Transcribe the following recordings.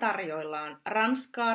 tarjoillaan ranskaa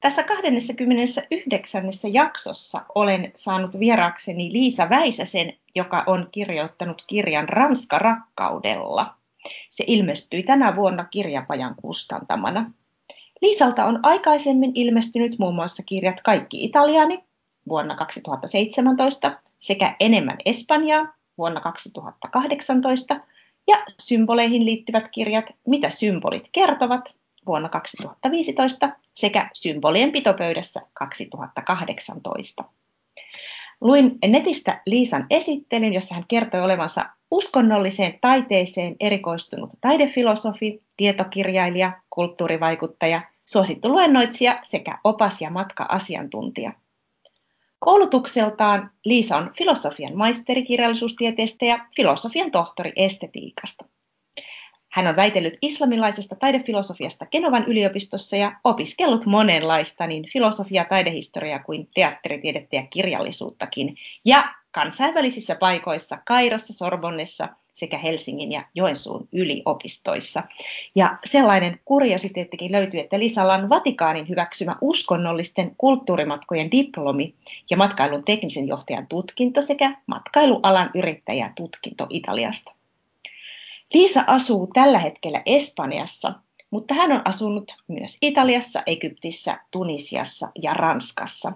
Tässä 29. jaksossa olen saanut vieraakseni Liisa Väisäsen, joka on kirjoittanut kirjan Ranska rakkaudella. Se ilmestyi tänä vuonna Kirjapajan kustantamana. Liisalta on aikaisemmin ilmestynyt muun muassa kirjat Kaikki Italiani vuonna 2017 sekä Enemmän Espanjaa vuonna 2018 ja symboleihin liittyvät kirjat Mitä symbolit kertovat? Vuonna 2015 sekä Symbolien pitopöydässä 2018. Luin netistä Liisan esittelyn, jossa hän kertoi olevansa uskonnolliseen taiteeseen erikoistunut taidefilosofi, tietokirjailija, kulttuurivaikuttaja, suosittu luennoitsija sekä opas- ja matka-asiantuntija. Koulutukseltaan Liisa on filosofian maisteri kirjallisuustieteestä ja filosofian tohtori estetiikasta. Hän on väitellyt islamilaisesta taidefilosofiasta Genovan yliopistossa ja opiskellut monenlaista niin filosofiaa, taidehistoriaa kuin teatteritiedettä ja kirjallisuuttakin. Ja kansainvälisissä paikoissa Kairossa, Sorbonnessa sekä Helsingin ja Joensuun yliopistoissa. Ja sellainen kuriositeettikin löytyy, että Liisalla on Vatikaanin hyväksymä uskonnollisten kulttuurimatkojen diplomi ja matkailun teknisen johtajan tutkinto sekä matkailualan yrittäjätutkinto Italiasta. Liisa asuu tällä hetkellä Espanjassa, mutta hän on asunut myös Italiassa, Egyptissä, Tunisiassa ja Ranskassa.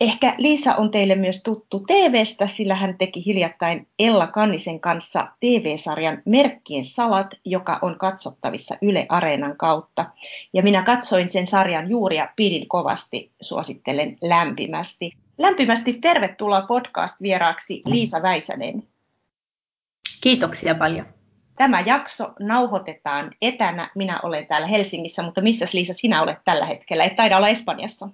Ehkä Liisa on teille myös tuttu TV:stä, sillä hän teki hiljattain Ella Kannisen kanssa TV-sarjan Merkkien salat, joka on katsottavissa Yle Areenan kautta. Ja minä katsoin sen sarjan juuri ja pidin kovasti, suosittelen lämpimästi. Lämpimästi tervetuloa podcast-vieraaksi Liisa Väisänen. Kiitoksia paljon. Tämä jakso nauhoitetaan etänä. Minä olen täällä Helsingissä, mutta missäs Liisa sinä olet tällä hetkellä? Et taida olla Espanjassa.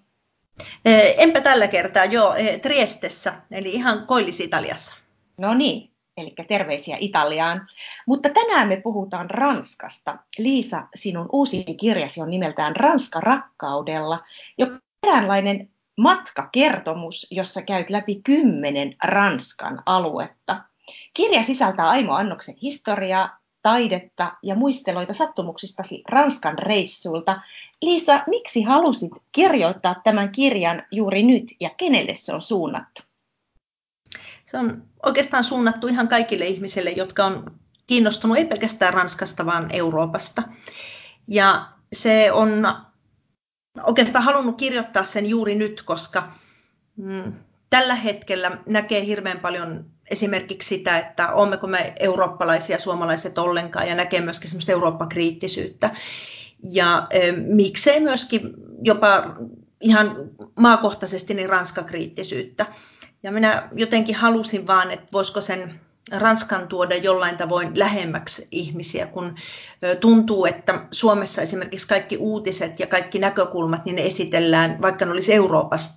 Enpä tällä kertaa, joo, Triestessä, eli ihan Koillis-Italiassa. No niin, eli terveisiä Italiaan. Mutta tänään me puhutaan Ranskasta. Liisa, sinun uusi kirjasi on nimeltään Ranska rakkaudella, joka on eräänlainen matkakertomus, jossa käyt läpi 10 Ranskan aluetta. Kirja sisältää Aimo Annoksen historiaa, taidetta ja muisteloita sattumuksistasi Ranskan reissulta. Liisa, miksi halusit kirjoittaa tämän kirjan juuri nyt ja kenelle se on suunnattu? Se on oikeastaan suunnattu ihan kaikille ihmisille, jotka on kiinnostunut ei pelkästään Ranskasta, vaan Euroopasta. Ja se on oikeastaan halunnut kirjoittaa sen juuri nyt, koska tällä hetkellä näkee hirveän paljon esimerkiksi sitä, että olemmeko me eurooppalaisia, suomalaiset ollenkaan, ja näkee myöskin semmoista Eurooppa-kriittisyyttä. Ja miksei myöskin jopa ihan maakohtaisesti niin Ranska-kriittisyyttä. Ja minä jotenkin halusin vaan, että voisiko sen Ranskan tuoda jollain tavoin lähemmäksi ihmisiä, kun tuntuu, että Suomessa esimerkiksi kaikki uutiset ja kaikki näkökulmat, niin ne esitellään, vaikka ne olisi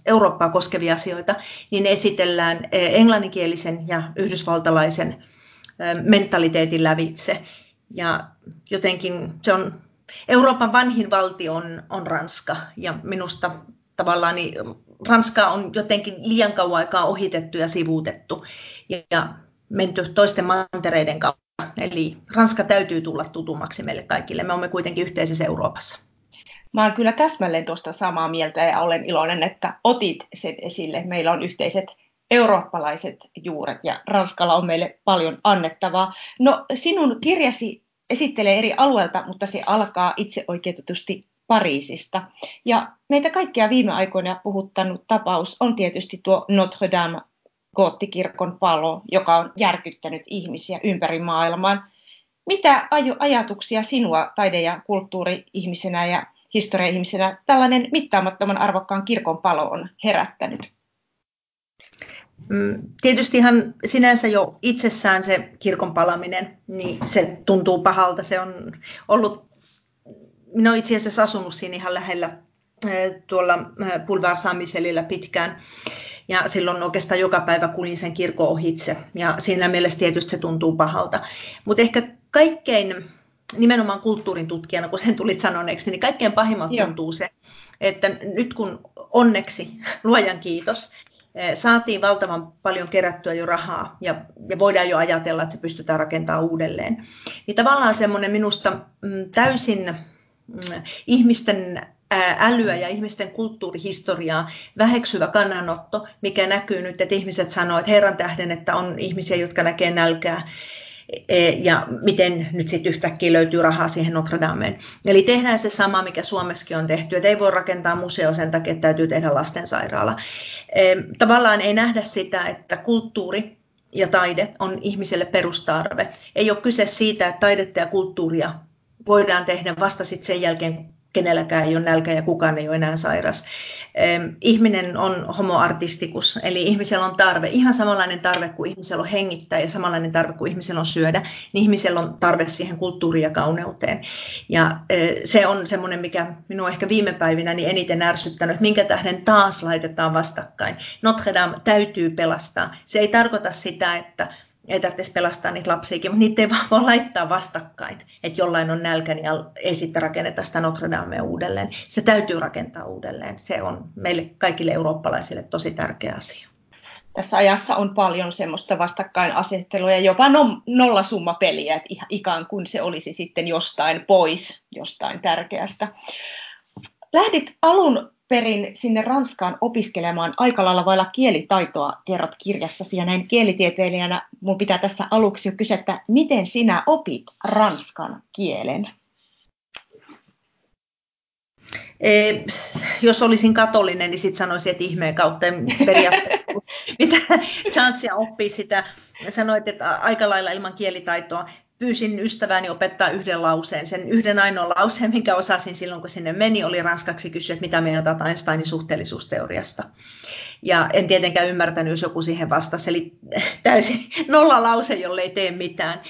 Eurooppaa koskevia asioita, niin ne esitellään englanninkielisen ja yhdysvaltalaisen mentaliteetin lävitse. Ja jotenkin se on, Euroopan vanhin valtio on Ranska, ja minusta tavallaan niin Ranska on jotenkin liian kauan aikaa ohitettu ja sivuutettu. Ja menty toisten mantereiden kautta. Eli Ranska täytyy tulla tutummaksi meille kaikille. Me olemme kuitenkin yhteisessä Euroopassa. Mä olen kyllä täsmälleen tuosta samaa mieltä ja olen iloinen, että otit sen esille. Meillä on yhteiset eurooppalaiset juuret ja Ranskalla on meille paljon annettavaa. No, sinun kirjasi esittelee eri alueelta, mutta se alkaa itse oikeutetusti Pariisista. Ja meitä kaikkia viime aikoina puhuttanut tapaus on tietysti tuo Notre Dame -goottikirkon palo, joka on järkyttänyt ihmisiä ympäri maailman. Mitä ajatuksia sinua taide- ja kulttuuri-ihmisenä ja historia-ihmisenä tällainen mittaamattoman arvokkaan kirkon palo on herättänyt? Tietysti ihan sinänsä jo itsessään se kirkon palaminen, niin se tuntuu pahalta. Se on ollut minä olen itse asiassa asunut siinä ihan lähellä tuolla Pulvar-Samisellillä pitkään. Ja silloin oikeastaan joka päivä kulin sen kirkon ohitse. Ja siinä mielessä tietysti se tuntuu pahalta. Mutta ehkä kaikkein, nimenomaan kulttuurin tutkijana, kun sen tulit sanoneeksi, niin kaikkein pahimmalta tuntuu se, että nyt kun onneksi, luojan kiitos, saatiin valtavan paljon kerättyä jo rahaa ja voidaan jo ajatella, että se pystytään rakentamaan uudelleen. Niin tavallaan semmoinen minusta täysin ihmisten älyä ja ihmisten kulttuurihistoriaa väheksyvä kannanotto, mikä näkyy nyt, että ihmiset sanoo, että Herran tähden, että on ihmisiä, jotka näkee nälkää ja miten nyt sitten yhtäkkiä löytyy rahaa siihen Notre Dameen. Eli tehdään se sama, mikä Suomessakin on tehty, että ei voi rakentaa museo sen takia, että täytyy tehdä lastensairaala. Tavallaan ei nähdä sitä, että kulttuuri ja taide on ihmiselle perustarve. Ei ole kyse siitä, että taidetta ja kulttuuria voidaan tehdä vasta sitten sen jälkeen, kenelläkään ei ole nälkä ja kukaan ei ole enää sairas. Ihminen on homo artisticus, eli ihmisellä on tarve, ihan samanlainen tarve kuin ihmisellä on hengittää ja samanlainen tarve kuin ihmisellä on syödä, niin ihmisellä on tarve siihen kulttuuriin ja kauneuteen. Ja se on semmoinen, mikä minua ehkä viime päivinä niin eniten ärsyttänyt, että minkä tähden taas laitetaan vastakkain. Notre Dame täytyy pelastaa. Se ei tarkoita sitä, että ei tarvitsisi pelastaa niitä lapsiakin, mutta niitä ei vaan voi laittaa vastakkain, että jollain on nälkä, niin ei sitten rakenneta sitä Notre Damea uudelleen. Se täytyy rakentaa uudelleen. Se on meille kaikille eurooppalaisille tosi tärkeä asia. Tässä ajassa on paljon semmoista vastakkainasettelua ja jopa nollasummapeliä, että ikään kuin se olisi sitten jostain pois, jostain tärkeästä. Lähdit alun perin sinne Ranskaan opiskelemaan aika lailla vailla kielitaitoa, kerrot kirjassasi, ja näin kielitieteilijänä mun pitää tässä aluksi jo kysyä, että miten sinä opit ranskan kielen? Jos olisin katolinen, niin sitten sanoisin, että ihmeen kautta periaatteessa mitä chanssia oppii sitä. Sanoit, että aika lailla ilman kielitaitoa. Pyysin ystävääni opettaa yhden lauseen. Sen yhden ainoan lauseen, minkä osasin silloin, kun sinne meni, oli ranskaksi kysyä, että mitä mieltä olet Einsteinin suhteellisuusteoriasta. Ja en tietenkään ymmärtänyt, jos joku siihen vastasi. Eli täysin nolla lause, jolle ei tee mitään.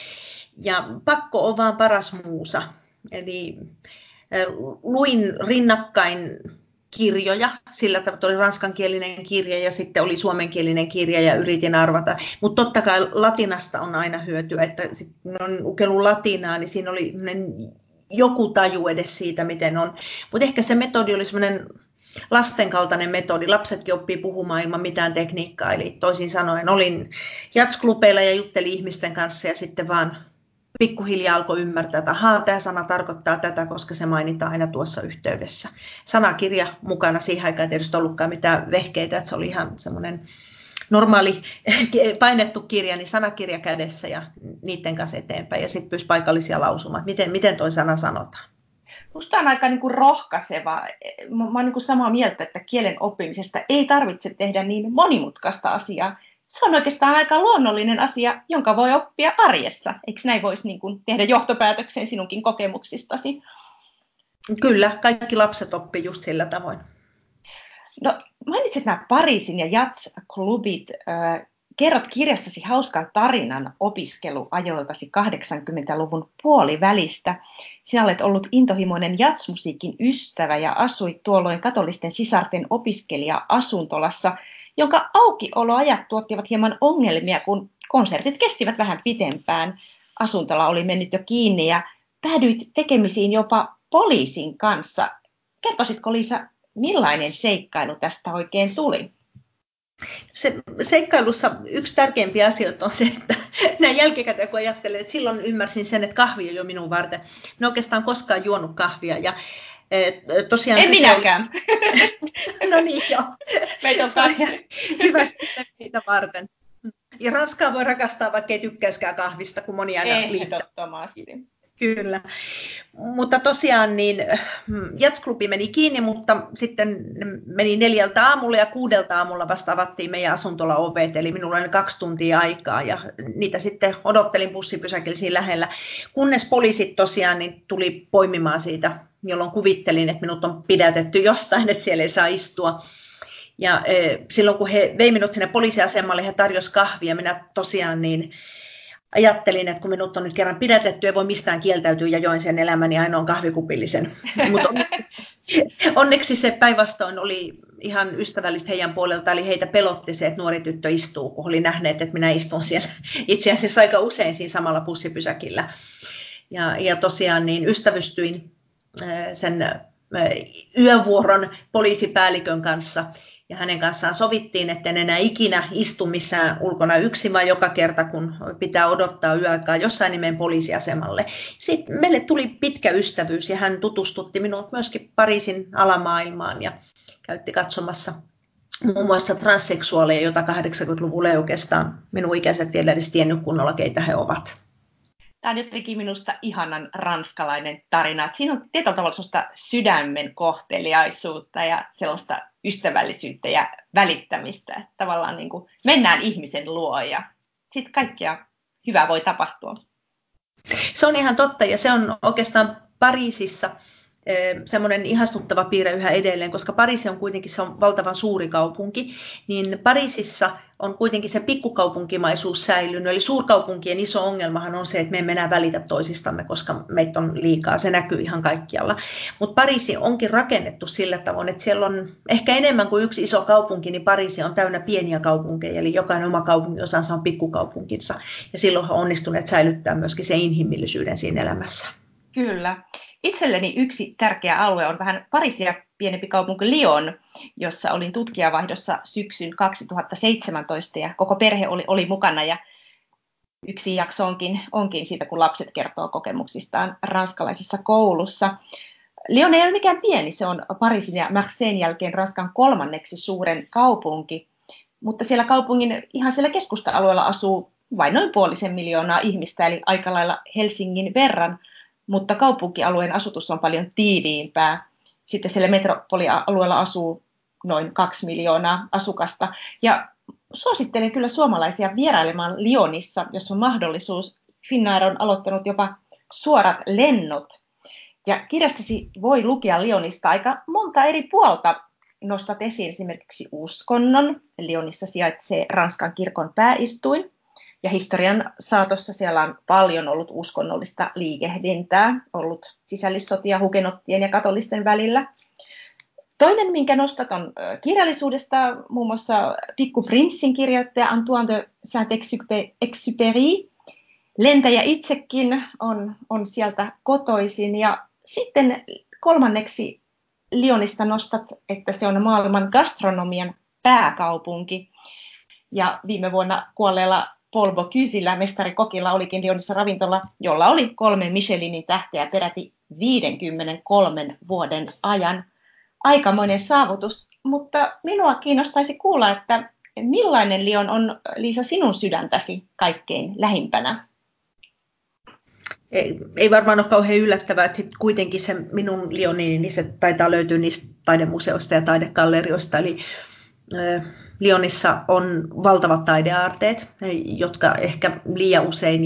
Ja pakko on vaan paras muusa. Eli luin rinnakkain kirjoja, sillä tavalla oli ranskankielinen kirja ja sitten oli suomenkielinen kirja ja yritin arvata. Mutta totta kai latinasta on aina hyötyä, että kun on ukellut latinaa, niin siinä oli joku taju edes siitä, miten on. Mutta ehkä se metodi oli semmoinen lastenkaltainen metodi. Lapsetkin oppii puhumaan ilman mitään tekniikkaa, eli toisin sanoen olin jatsklubeilla ja juttelin ihmisten kanssa ja sitten vaan pikkuhiljaa alkoi ymmärtää, että ahaa, tämä sana tarkoittaa tätä, koska se mainitaan aina tuossa yhteydessä. Sanakirja mukana siihen aikaan ei tietysti ollutkaan mitään vehkeitä, että se oli ihan semmoinen normaali painettu kirja, niin sanakirja kädessä ja niiden kanssa eteenpäin. Ja sitten pyysi paikallisia lausumaan, että miten toi sana sanotaan. Minusta on aika niinku rohkaiseva. Mä olen niinku samaa mieltä, että kielen oppimisesta ei tarvitse tehdä niin monimutkaista asiaa. Se on oikeastaan aika luonnollinen asia, jonka voi oppia arjessa. Eikö näin voisi niin kuin tehdä johtopäätöksen sinunkin kokemuksistasi? Kyllä, kaikki lapset oppii just sillä tavoin. No, mainitsit nämä Pariisin ja jazz-klubit. Kerrot kirjassasi hauskan tarinan opiskeluajoiltasi 80-luvun puolivälistä. Sinä olet ollut intohimoinen jazzmusiikin ystävä ja asuit tuolloin katolisten sisarten opiskelija-asuntolassa, jonka aukioloajat tuottivat hieman ongelmia, kun konsertit kestivät vähän pitempään. Asuntola oli mennyt jo kiinni ja päädyit tekemisiin jopa poliisin kanssa. Kertoisitko, Liisa, millainen seikkailu tästä oikein tuli? Se seikkailussa yksi tärkeimpiä asioita on se, että näin jälkikäteen kun ajattelen, että silloin ymmärsin sen, että kahvi on jo minun varten. En oikeastaan koskaan juonut kahvia ja tosiaan en minäkään. No niin, joo. Meitä on kahvia. Hyvä sitten niitä varten. Ja Ranskaa voi rakastaa, vaikka ei tykkäiskään kahvista, kun moni aina liittää. Ehdottomasti. Kyllä. Mutta tosiaan niin jatsklubi meni kiinni, mutta sitten meni 4 aamulla ja 6 aamulla vasta avattiin meidän asuntola ovet, eli minulla oli 2 tuntia aikaa ja niitä sitten odottelin bussipysäkillä siinä lähellä, kunnes poliisit tosiaan niin tuli poimimaan siitä, jolloin kuvittelin, että minut on pidätetty jostain, että siellä ei saa istua. Ja silloin kun he vei minut sinne poliisiasemalle, he tarjosi kahvia, minä tosiaan niin ajattelin, että kun minut on nyt kerran pidätetty, ei voi mistään kieltäytyä ja join sen elämäni ainoan kahvikupillisen. Mutta onneksi se päinvastoin oli ihan ystävällistä heidän puolelta, eli heitä pelotti se, että nuori tyttö istuu, kun oli nähneet, että minä istun siellä itse asiassa aika usein siinä samalla bussipysäkillä. Ja tosiaan niin ystävystyin sen yövuoron poliisipäällikön kanssa. Ja hänen kanssaan sovittiin, että en enää ikinä istu missään ulkona yksin, vaan joka kerta, kun pitää odottaa yöaikaa jossain nimen poliisiasemalle. Sitten meille tuli pitkä ystävyys ja hän tutustutti minut myöskin Pariisin alamaailmaan ja käytti katsomassa muun muassa transseksuaaleja, jota 80-luvulla ei oikeastaan minun ikäiset vielä edes tiennyt kunnolla, keitä he ovat. Tämä on jotenkin minusta ihanan ranskalainen tarina. Siinä on tietyllä tavalla sellaista sydämen kohteliaisuutta ja sellaista ystävällisyyttä ja välittämistä. Että tavallaan niin kuin mennään ihmisen luo ja sitten kaikkea hyvää voi tapahtua. Se on ihan totta ja se on oikeastaan Pariisissa semmoinen ihastuttava piirre yhä edelleen, koska Pariisi on kuitenkin se on valtavan suuri kaupunki, niin Pariisissa on kuitenkin se pikkukaupunkimaisuus säilynyt, eli suurkaupunkien iso ongelmahan on se, että me emme enää välitä toisistamme, koska meitä on liikaa, se näkyy ihan kaikkialla. Mutta Pariisi onkin rakennettu sillä tavoin, että siellä on ehkä enemmän kuin yksi iso kaupunki, niin Pariisi on täynnä pieniä kaupunkeja, eli jokainen oma kaupunginosansa on pikkukaupunkinsa, ja silloin on onnistuneet säilyttää myöskin se inhimillisyyden siinä elämässä. Kyllä. Itselleni yksi tärkeä alue on vähän Pariisia pienempi kaupunki Lyon, jossa olin tutkijavaihdossa syksyn 2017 ja koko perhe oli mukana ja yksi jakso onkin siitä, kun lapset kertoo kokemuksistaan ranskalaisessa koulussa. Lyon ei ole mikään pieni, se on Pariisin ja Marseillen jälkeen Ranskan kolmanneksi suuren kaupunki, mutta siellä kaupungin ihan siellä keskusta-alueella asuu vain noin 500 000 ihmistä, eli aika lailla Helsingin verran. Mutta kaupunkialueen asutus on paljon tiiviimpää. Sitten siellä metropolialueella asuu noin 2 miljoonaa asukasta. Ja suosittelen kyllä suomalaisia vierailemaan Lyonissa, jos on mahdollisuus. Finnair on aloittanut jopa suorat lennot. Ja kirjassasi voi lukea Lyonista aika monta eri puolta. Nostat esiin esimerkiksi uskonnon. Lyonissa sijaitsee Ranskan kirkon pääistuin. Ja historian saatossa siellä on paljon ollut uskonnollista liikehdintää, ollut sisällissotia hugenottien ja katolisten välillä. Toinen, minkä nostat, on kirjallisuudesta, muun muassa Pikku Prinssin kirjoittaja Antoine de Saint-Exupéry. Lentäjä itsekin on sieltä kotoisin. Ja sitten kolmanneksi Lyonista nostat, että se on maailman gastronomian pääkaupunki. Ja viime vuonna kuolleella Paul Bocuse, mestarikokilla, olikin Lyonissa ravintola, jolla oli 3 Michelinin tähteä peräti 53 vuoden ajan. Aikamoinen saavutus, mutta minua kiinnostaisi kuulla, että millainen Lyon on, Liisa, sinun sydäntäsi kaikkein lähimpänä? Ei varmaan ole kauhean yllättävää, että sitten kuitenkin se minun Lyonini, niin se taitaa löytyä niistä taidemuseoista ja taidegallerioista, eli Lyonissa on valtavat taideaarteet, jotka ehkä liian usein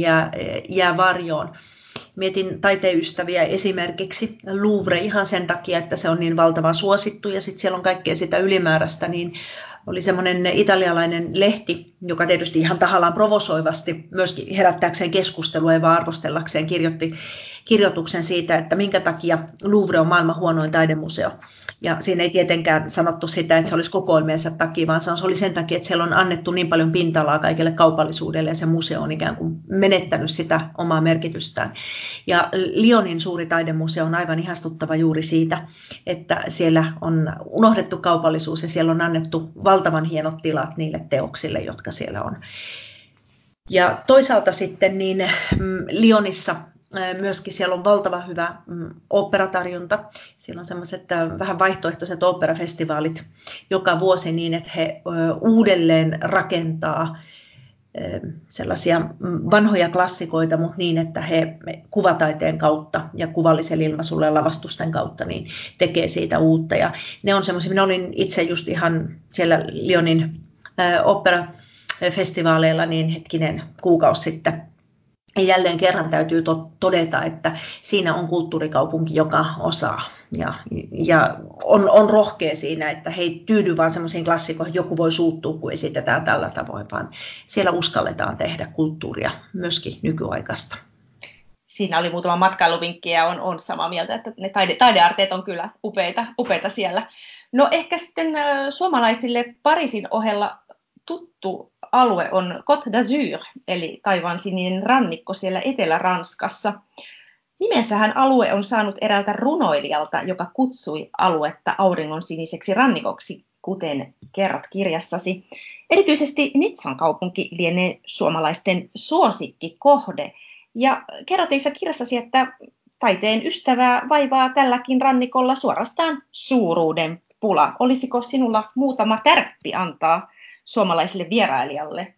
jää varjoon. Mietin taiteystäviä esimerkiksi Louvre ihan sen takia, että se on niin valtavan suosittu ja sitten siellä on kaikkea sitä ylimääräistä, niin oli semmoinen italialainen lehti, joka tietysti ihan tahallaan provosoivasti myöskin herättääkseen keskustelua ja vaan arvostellakseen kirjoitti kirjoituksen siitä, että minkä takia Louvre on maailman huonoin taidemuseo. Ja siinä ei tietenkään sanottu sitä, että se olisi kokoelmiensa takia, vaan se oli sen takia, että siellä on annettu niin paljon pinta-alaa kaikille kaupallisuudelle ja se museo on ikään kuin menettänyt sitä omaa merkitystään. Ja Lyonin suuri taidemuseo on aivan ihastuttava juuri siitä, että siellä on unohdettu kaupallisuus ja siellä on annettu valtavan hienot tilat niille teoksille, jotka siellä on. Ja toisaalta sitten niin Lyonissa myöskin siellä on valtavan hyvä oopperatarjonta. Siellä on sellaiset vähän vaihtoehtoiset oopperafestivaalit joka vuosi niin, että he uudelleen rakentaa sellaisia vanhoja klassikoita, mutta niin, että he kuvataiteen kautta ja kuvallisen ilmaisulla ja lavastusten kautta niin tekee siitä uutta. Ja ne on semmoisia, minä olin itse just ihan siellä Lyonin oopperafestivaaleilla niin hetkinen kuukausi sitten Ja jälleen kerran täytyy todeta, että siinä on kulttuurikaupunki, joka osaa ja on rohkea siinä, että he ei tyydy vaan semmoisiin klassikoihin, joku voi suuttua, kun esitetään tällä tavoin, vaan siellä uskalletaan tehdä kulttuuria myöskin nykyaikaista. Siinä oli muutama matkailuvinkki ja on samaa mieltä, että ne taidearteet on kyllä upeita siellä. No ehkä sitten suomalaisille Pariisin ohella tuttu alue on Côte d'Azur, eli taivaan sininen rannikko siellä Etelä-Ranskassa. Nimensähän alue on saanut eräältä runoilijalta, joka kutsui aluetta auringon siniseksi rannikoksi, kuten kerrot kirjassasi. Erityisesti Nizzan kaupunki lienee suomalaisten suosikkikohde. Ja kerrot Liisa kirjassasi, että taiteen ystävää vaivaa tälläkin rannikolla suorastaan suuruuden pula. Olisiko sinulla muutama tärppi antaa suomalaiselle vierailijalle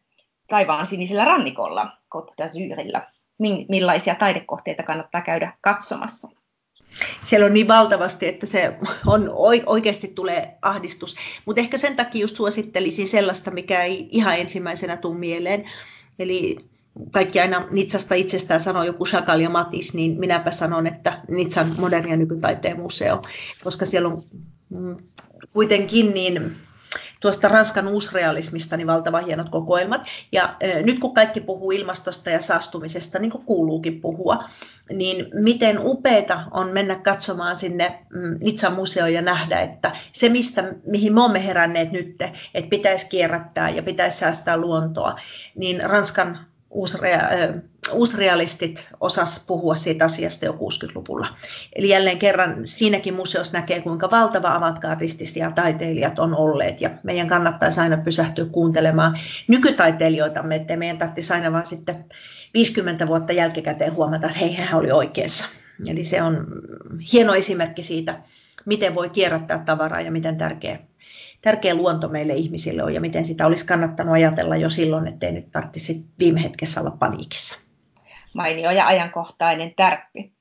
taivaan sinisellä rannikolla Côte d'Azurilla? Millaisia taidekohteita kannattaa käydä katsomassa? Siellä on niin valtavasti, että se on, oikeasti tulee ahdistus. Mutta ehkä sen takia just suosittelisin sellaista, mikä ei ihan ensimmäisenä tule mieleen. Eli kaikki aina Nizzasta itsestään sanoo joku Chagall ja Matisse, niin minäpä sanon, että Nizzan modernia nykytaiteen museo. Koska siellä on kuitenkin niin tuosta Ranskan uusrealismista niin valtavan hienot kokoelmat. Ja nyt kun kaikki puhuu ilmastosta ja saastumisesta, niin kuin kuuluukin puhua, niin miten upeata on mennä katsomaan sinne Nizzan museoon ja nähdä, että se mihin me olemme heränneet nyt, että pitäisi kierrättää ja pitäisi säästää luontoa, niin Ranskan uusrealistit osas puhua siitä asiasta jo 60-luvulla. Eli jälleen kerran siinäkin museossa näkee, kuinka valtava avantgardistisia taiteilijat on olleet. Ja meidän kannattaisi aina pysähtyä kuuntelemaan nykytaiteilijoitamme, ettei meidän tarvitsisi aina vaan sitten 50 vuotta jälkikäteen huomata, että hei, hän oli oikeassa. Eli se on hieno esimerkki siitä, miten voi kierrättää tavaraa ja miten tärkeä luonto meille ihmisille on ja miten sitä olisi kannattanut ajatella jo silloin, ettei nyt tarvitsisi viime hetkessä olla paniikissa. Mainio ja ajankohtainen tärppi.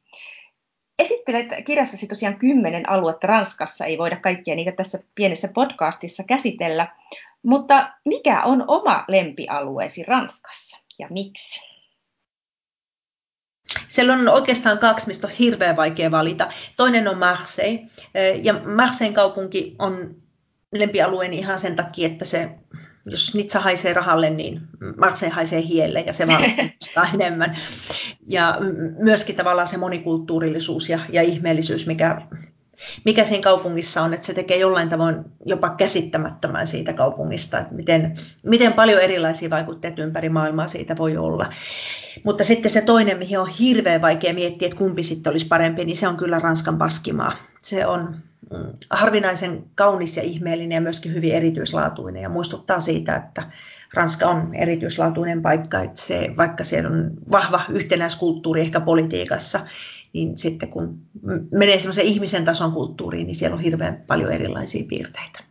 Esittelet kirjassasi tosiaan 10 aluetta Ranskassa, ei voida kaikkia niitä tässä pienessä podcastissa käsitellä, mutta mikä on oma lempialueesi Ranskassa ja miksi? Siellä on oikeastaan 2, mistä on hirveän vaikea valita. Toinen on Marseille, ja Marseillen kaupunki on lempialueeni ihan sen takia, että se, jos Nizza haisee rahalle, niin Marseille haisee hielle ja se valmistaa enemmän. Ja myöskin tavallaan se monikulttuurillisuus ja ihmeellisyys, mikä siinä kaupungissa on, että se tekee jollain tavoin jopa käsittämättömän siitä kaupungista, että miten paljon erilaisia vaikutteita ympäri maailmaa siitä voi olla. Mutta sitten se toinen, mihin on hirveän vaikea miettiä, että kumpi sitten olisi parempi, niin se on kyllä Ranskan Baskimaa. Se on harvinaisen kaunis ja ihmeellinen ja myöskin hyvin erityislaatuinen ja muistuttaa siitä, että Ranska on erityislaatuinen paikka, että se, vaikka siellä on vahva yhtenäiskulttuuri ehkä politiikassa, niin sitten kun menee semmoisen ihmisen tason kulttuuriin, niin siellä on hirveän paljon erilaisia piirteitä.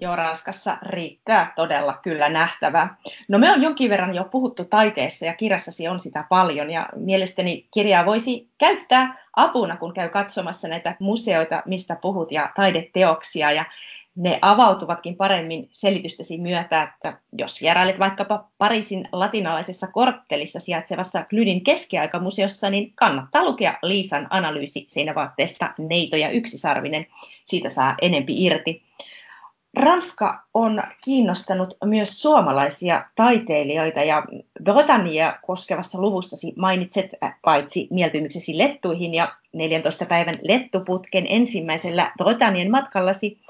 Joo, Ranskassa riittää todella kyllä nähtävää. No me on jonkin verran jo puhuttu taiteessa ja kirjassasi on sitä paljon ja mielestäni kirjaa voisi käyttää apuna, kun käy katsomassa näitä museoita, mistä puhut ja taideteoksia ja ne avautuvatkin paremmin selitystäsi myötä, että jos vierailet vaikkapa Pariisin latinalaisessa korttelissa sijaitsevassa Glynin keskiaikamuseossa, niin kannattaa lukea Liisan analyysi seinävaatteesta Neito ja yksisarvinen. Siitä saa enempi irti. Ranska on kiinnostanut myös suomalaisia taiteilijoita ja Bretania koskevassa luvussasi mainitset paitsi mieltymyksesi lettuihin ja 14 päivän lettuputken ensimmäisellä Bretanian matkallasi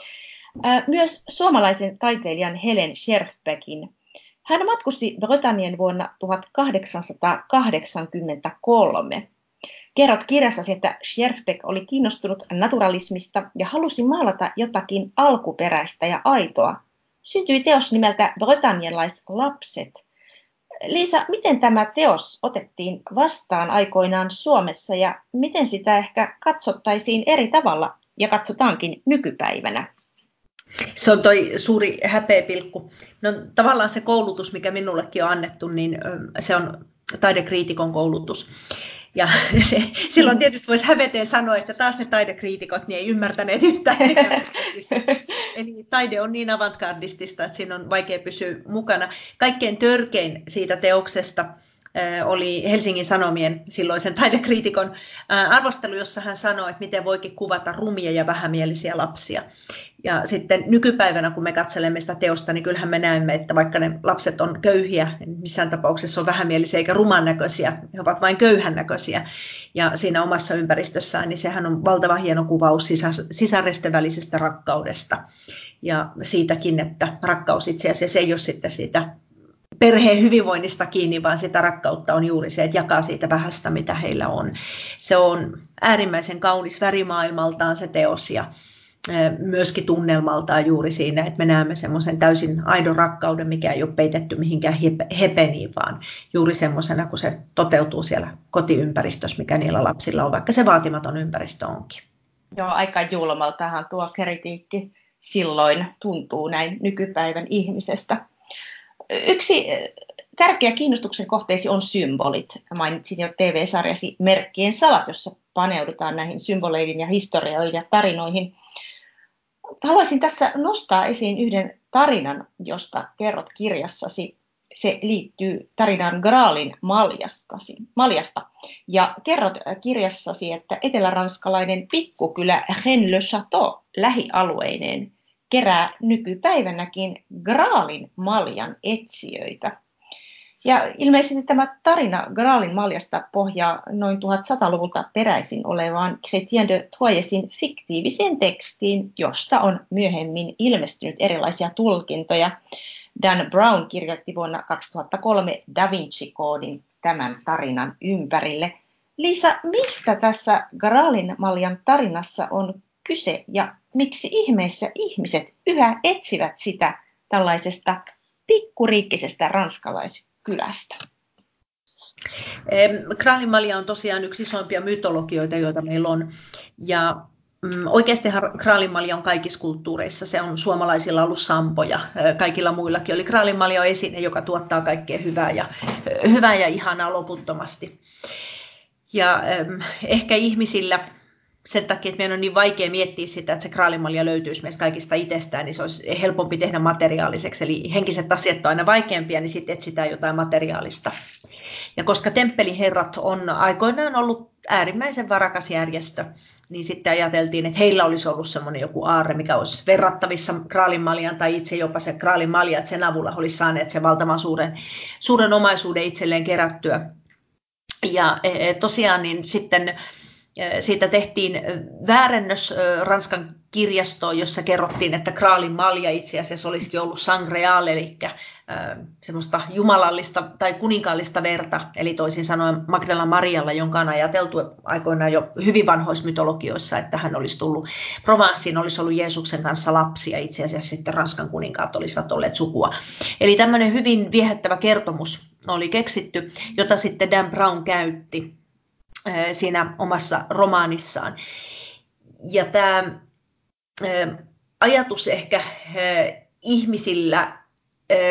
myös suomalaisen taiteilijan Helen Schjerfbeckin. Hän matkusti Bretanian vuonna 1883. Kerrot kirjassasi, että Schjerfbeck oli kiinnostunut naturalismista ja halusi maalata jotakin alkuperäistä ja aitoa. Syntyi teos nimeltä Bretanialaislapset. Liisa, miten tämä teos otettiin vastaan aikoinaan Suomessa ja miten sitä ehkä katsottaisiin eri tavalla ja katsotaankin nykypäivänä? Se on toi suuri häpeäpilkku. No, tavallaan se koulutus, mikä minullekin on annettu, niin se on taidekriitikon koulutus. Ja silloin tietysti voisi häveteen sanoa, että taas ne taidekriitikot niin ei ymmärtäneet yhtään. Eli taide on niin avantgardistista, että siinä on vaikea pysyä mukana. Kaikkein törkein siitä teoksesta oli Helsingin Sanomien silloisen taidekriitikon arvostelu, jossa hän sanoi, että miten voikin kuvata rumia ja vähämielisiä lapsia. Ja sitten nykypäivänä, kun me katselemme sitä teosta, niin kyllähän me näemme, että vaikka ne lapset on köyhiä, niin missään tapauksessa on vähämielisiä eikä ruman näköisiä, he ovat vain köyhän näköisiä. Ja siinä omassa ympäristössään, niin sehän on valtava hieno kuvaus sisaresten välisestä rakkaudesta. Ja siitäkin, että rakkaus itse asiassa ei ole sitten siitä perheen hyvinvoinnista kiinni, vaan sitä rakkautta on juuri se, että jakaa siitä vähästä, mitä heillä on. Se on äärimmäisen kaunis värimaailmaltaan se teos ja myöskin tunnelmaltaan juuri siinä, että me näemme semmoisen täysin aidon rakkauden, mikä ei ole peitetty mihinkään hepeniin, vaan juuri semmoisena, kun se toteutuu siellä kotiympäristössä, mikä niillä lapsilla on, vaikka se vaatimaton ympäristö onkin. Joo, aika julmaltahan tuo kritiikki silloin tuntuu näin nykypäivän ihmisestä. Yksi tärkeä kiinnostuksen kohteesi on symbolit. Mainitsin jo TV-sarjasi Merkkien salat, jossa paneudutaan näihin symboleihin ja historioihin ja tarinoihin. Haluaisin tässä nostaa esiin yhden tarinan, josta kerrot kirjassasi. Se liittyy tarinaan Graalin Maljasta. Ja kerrot kirjassasi, että eteläranskalainen pikkukylä Rennes-le-Château lähialueineen kerää nykypäivänäkin Graalin Maljan etsijöitä. Ja ilmeisesti tämä tarina Graalin Maljasta pohjaa noin 1100-luvulta peräisin olevaan Chrétien de Troyesin fiktiiviseen tekstiin, josta on myöhemmin ilmestynyt erilaisia tulkintoja. Dan Brown kirjoitti vuonna 2003 Da Vinci-koodin tämän tarinan ympärille. Liisa, mistä tässä Graalin Maljan tarinassa on kyse ja miksi ihmeessä ihmiset yhä etsivät sitä tällaisesta pikkuriikkisestä ranskalaiskylästä? Graalin Malja on tosiaan yksi isoimpia mytologioita, joita meillä on. Ja oikeasti Graalin Malja on kaikissa kulttuureissa. Se on suomalaisilla ollut sampoja, kaikilla muillakin. Eli Graalin Malja on esine, joka tuottaa kaikkea hyvää ja ihanaa loputtomasti. Ja ehkä ihmisillä sen takia, että meidän on niin vaikea miettiä sitä, että se Graalin Malja löytyisi meistä kaikista itsestään, niin se olisi helpompi tehdä materiaaliseksi. Eli henkiset asiat ovat aina vaikeampia, niin sitten etsitään jotain materiaalista. Ja koska temppelin herrat on aikoinaan ollut äärimmäisen varakas järjestö, niin sitten ajateltiin, että heillä olisi ollut semmoinen joku aarre, mikä olisi verrattavissa Graalin Maljaan tai itse jopa se Graalin Malja, että sen avulla olisi saaneet sen valtavan suuren omaisuuden itselleen kerättyä. Ja tosiaan niin sitten siitä tehtiin väärennös Ranskan kirjastoon, jossa kerrottiin, että Graalin Malja itse asiassa olisikin ollut sangreal, eli semmoista jumalallista tai kuninkaallista verta, eli toisin sanoen Magdala Marialla, jonka on ajateltu aikoinaan jo hyvin vanhoissa mytologioissa, että hän olisi tullut Provanssiin, olisi ollut Jeesuksen kanssa lapsia, itse asiassa sitten Ranskan kuninkaat olisivat olleet sukua. Eli tämmöinen hyvin viehättävä kertomus oli keksitty, jota sitten Dan Brown käytti siinä omassa romaanissaan. Ja tämä ajatus ehkä ihmisillä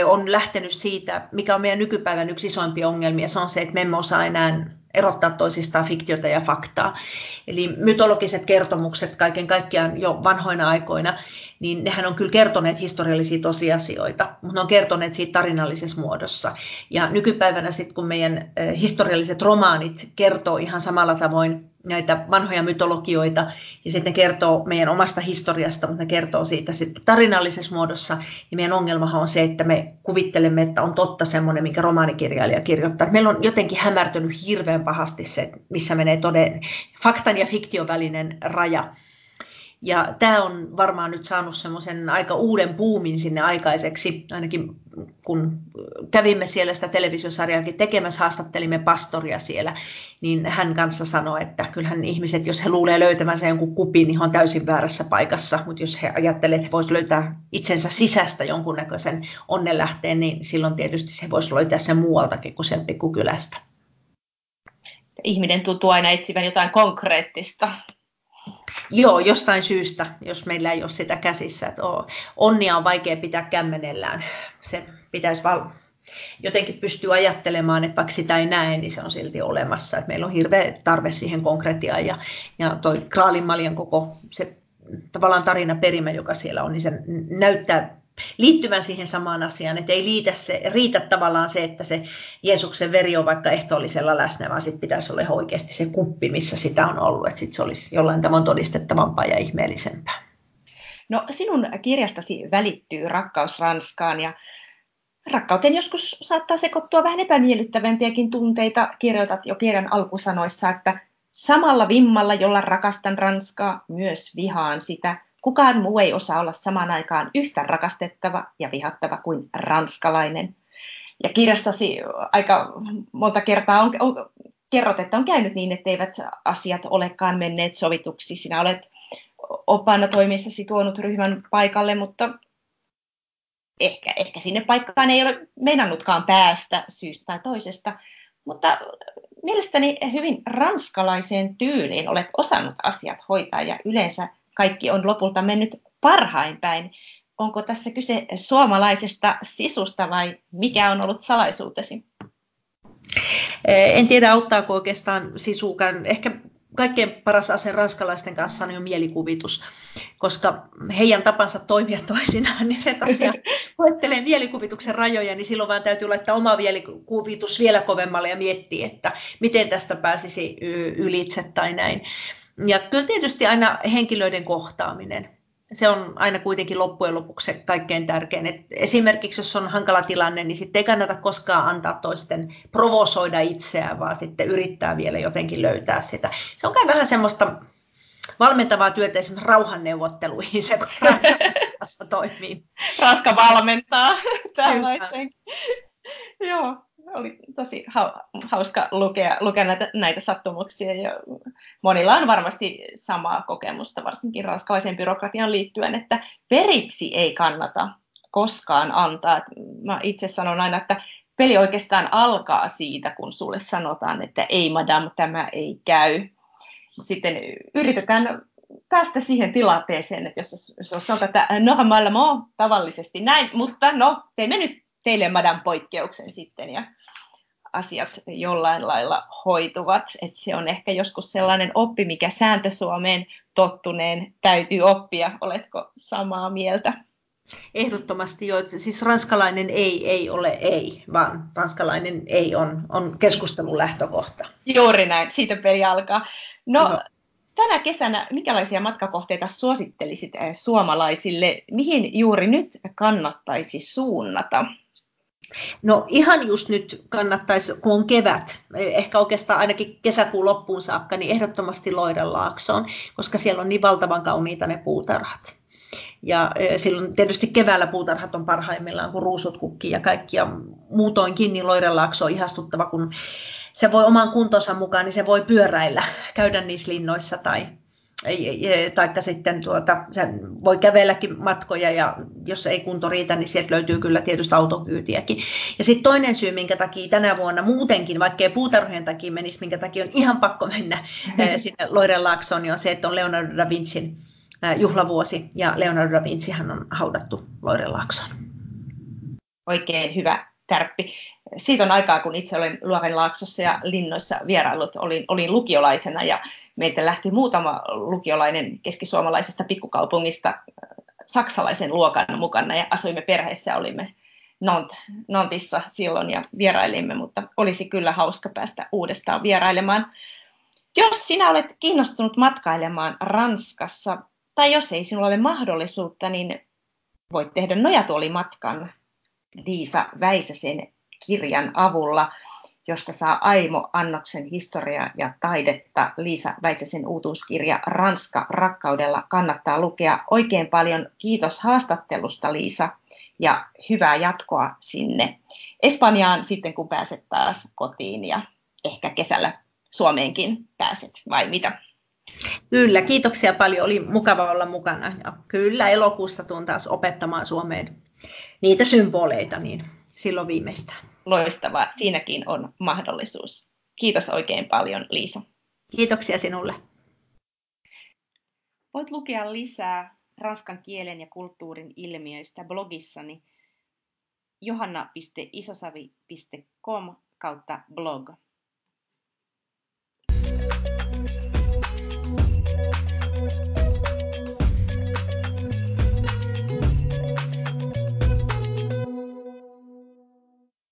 on lähtenyt siitä, mikä on meidän nykypäivän yksi isoimpia ongelmia, se on se, että me emme osaa enää erottaa toisistaan fiktiota ja faktaa. Eli mytologiset kertomukset kaiken kaikkiaan jo vanhoina aikoina, niin nehän on kyllä kertoneet historiallisia tosiasioita, mutta ne on kertoneet siitä tarinallisessa muodossa. Ja nykypäivänä sitten, kun meidän historialliset romaanit kertoo ihan samalla tavoin näitä vanhoja mytologioita, ja sitten ne kertoo meidän omasta historiasta, mutta ne kertoo siitä sitten tarinallisessa muodossa, ja meidän ongelmahan on se, että me kuvittelemme, että on totta semmoinen, minkä romaanikirjailija kirjoittaa. Meillä on jotenkin hämärtynyt hirveän pahasti se, missä menee faktan ja fiktion välinen raja. Ja tämä on varmaan nyt saanut semmoisen aika uuden buumin sinne aikaiseksi, ainakin kun kävimme siellä sitä televisiosarjaakin tekemässä, haastattelimme pastoria siellä, niin hän kanssa sanoi, että kyllähän ihmiset, jos he luulee löytämänsä jonkun kupin, niin he on täysin väärässä paikassa, mutta jos he ajattelee, että he voisivat löytää itsensä sisästä jonkunnäköisen onnenlähteen, niin silloin tietysti he voisivat löytää sen muualtakin kuin sen pikkukylästä. Ihminen tuntuu aina etsivän jotain konkreettista. Joo, jostain syystä, jos meillä ei ole sitä käsissä. Onnia on vaikea pitää kämmenellään. Se pitäisi jotenkin pystyä ajattelemaan, että vaikka sitä ei näe, niin se on silti olemassa. Meillä on hirveä tarve siihen konkretiaan. Ja toi Graalin Maljan koko se tavallaan tarinaperimä, joka siellä on, niin se näyttää liittyvän siihen samaan asiaan, että ei riitä tavallaan se, että se Jeesuksen veri on vaikka ehtoollisella läsnä, vaan sitten pitäisi olla oikeasti se kuppi, missä sitä on ollut, että sitten se olisi jollain tavoin todistettavampaa ja ihmeellisempää. No, sinun kirjastasi välittyy rakkaus Ranskaan, ja rakkauteen joskus saattaa sekoittua vähän epämiellyttävämpiäkin tunteita. Kirjoitat jo kirjan alkusanoissa, että samalla vimmalla, jolla rakastan Ranskaa, myös vihaan sitä. Kukaan muu ei osaa olla samaan aikaan yhtä rakastettava ja vihattava kuin ranskalainen. Ja kirjastasi aika monta kertaa kerrot, että on käynyt niin, etteivät asiat olekaan menneet sovituksi. Sinä olet oppaana toimissasi tuonut ryhmän paikalle, mutta ehkä sinne paikkaan ei ole meinannutkaan päästä syystä tai toisesta. Mutta mielestäni hyvin ranskalaiseen tyyliin olet osannut asiat hoitaa ja yleensä kaikki on lopulta mennyt parhain päin. Onko tässä kyse suomalaisesta sisusta vai mikä on ollut salaisuutesi? En tiedä, auttaako oikeastaan sisuukaan. Ehkä kaikkein paras ase ranskalaisten kanssa on jo mielikuvitus, koska heidän tapansa toimia toisinaan, niin se tosiaan koettelee mielikuvituksen rajoja, niin silloin vaan täytyy laittaa oma mielikuvitus vielä kovemmalle ja miettiä, että miten tästä pääsisi ylitse tai näin. Ja kyllä tietysti aina henkilöiden kohtaaminen. Se on aina kuitenkin loppujen lopuksi kaikkein tärkein. Et esimerkiksi jos on hankala tilanne, niin sitten ei kannata koskaan antaa toisten provosoida itseään, vaan sitten yrittää vielä jotenkin löytää sitä. Se on kai vähän semmoista valmentavaa työtä esimerkiksi rauhanneuvotteluihin, se kun Ranskassa toimii. Ranska valmentaa tällaisen. Joo, oli tosi hauska lukea näitä sattumuksia, ja monilla on varmasti samaa kokemusta, varsinkin ranskalaisen byrokratian liittyen, että periksi ei kannata koskaan antaa. Mä itse sanon aina, että peli oikeastaan alkaa siitä, kun sulle sanotaan, että ei madame, tämä ei käy. Sitten yritetään päästä siihen tilanteeseen, että jos sanotaan, että normalement, tavallisesti näin, mutta no, teemme nyt teille madan poikkeuksen sitten, ja asiat jollain lailla hoituvat. Et se on ehkä joskus sellainen oppi, mikä sääntö Suomeen tottuneen täytyy oppia. Oletko samaa mieltä? Ehdottomasti joo. Siis ranskalainen ei ole ei, vaan ranskalainen ei on keskustelun lähtökohta. Juuri näin. Siitä peli alkaa. No. Tänä kesänä minkälaisia matkakohteita suosittelisit suomalaisille? Mihin juuri nyt kannattaisi suunnata? No ihan just nyt kannattaisi, kun on kevät, ehkä oikeastaan ainakin kesäkuun loppuun saakka, niin ehdottomasti Loire-laaksoon, koska siellä on niin valtavan kauniita ne puutarhat. Ja silloin tietysti keväällä puutarhat on parhaimmillaan, kun ruusut kukkii ja kaikkia muutoinkin, niin Loire-laakso on ihastuttava, kun se voi oman kuntonsa mukaan, niin se voi pyöräillä, käydä niissä linnoissa taikka sitten sen voi kävelläkin matkoja, ja jos ei kunto riitä, niin sieltä löytyy kyllä tietysti autokyytiäkin. Ja sitten toinen syy, minkä takia tänä vuonna muutenkin, vaikkei puutarhojen takia menisi, minkä takia on ihan pakko mennä sinne Loire-laaksoon, niin on se, että on Leonardo da Vincin juhlavuosi, ja Leonardo da Vincihän on haudattu Loire-laaksoon. Oikein hyvä tärppi. Siitä on aikaa, kun itse olen Loire-laaksossa ja linnoissa vierailut. Olin lukiolaisena, ja meiltä lähti muutama lukiolainen keskisuomalaisesta pikkukaupungista saksalaisen luokan mukana, ja asuimme perheessä, olimme Nantissa silloin ja vierailimme, mutta olisi kyllä hauska päästä uudestaan vierailemaan. Jos sinä olet kiinnostunut matkailemaan Ranskassa, tai jos ei sinulla ole mahdollisuutta, niin voit tehdä nojatuolimatkan Liisa Väisäsen kirjan avulla, josta saa Aimo Annoksen historiaa ja taidetta. Liisa Väisäsen uutuuskirja Ranska rakkaudella kannattaa lukea. Oikein paljon kiitos haastattelusta, Liisa, ja hyvää jatkoa sinne Espanjaan sitten, kun pääset taas kotiin, ja ehkä kesällä Suomeenkin pääset, vai mitä? Kyllä, kiitoksia paljon. Oli mukava olla mukana. Ja kyllä, elokuussa tuun taas opettamaan Suomeen niitä symboleita, niin silloin viimeistään. Loistavaa. Siinäkin on mahdollisuus. Kiitos oikein paljon, Liisa. Kiitoksia sinulle. Voit lukea lisää ranskan kielen ja kulttuurin ilmiöistä blogissani johanna.isosavi.com/blog.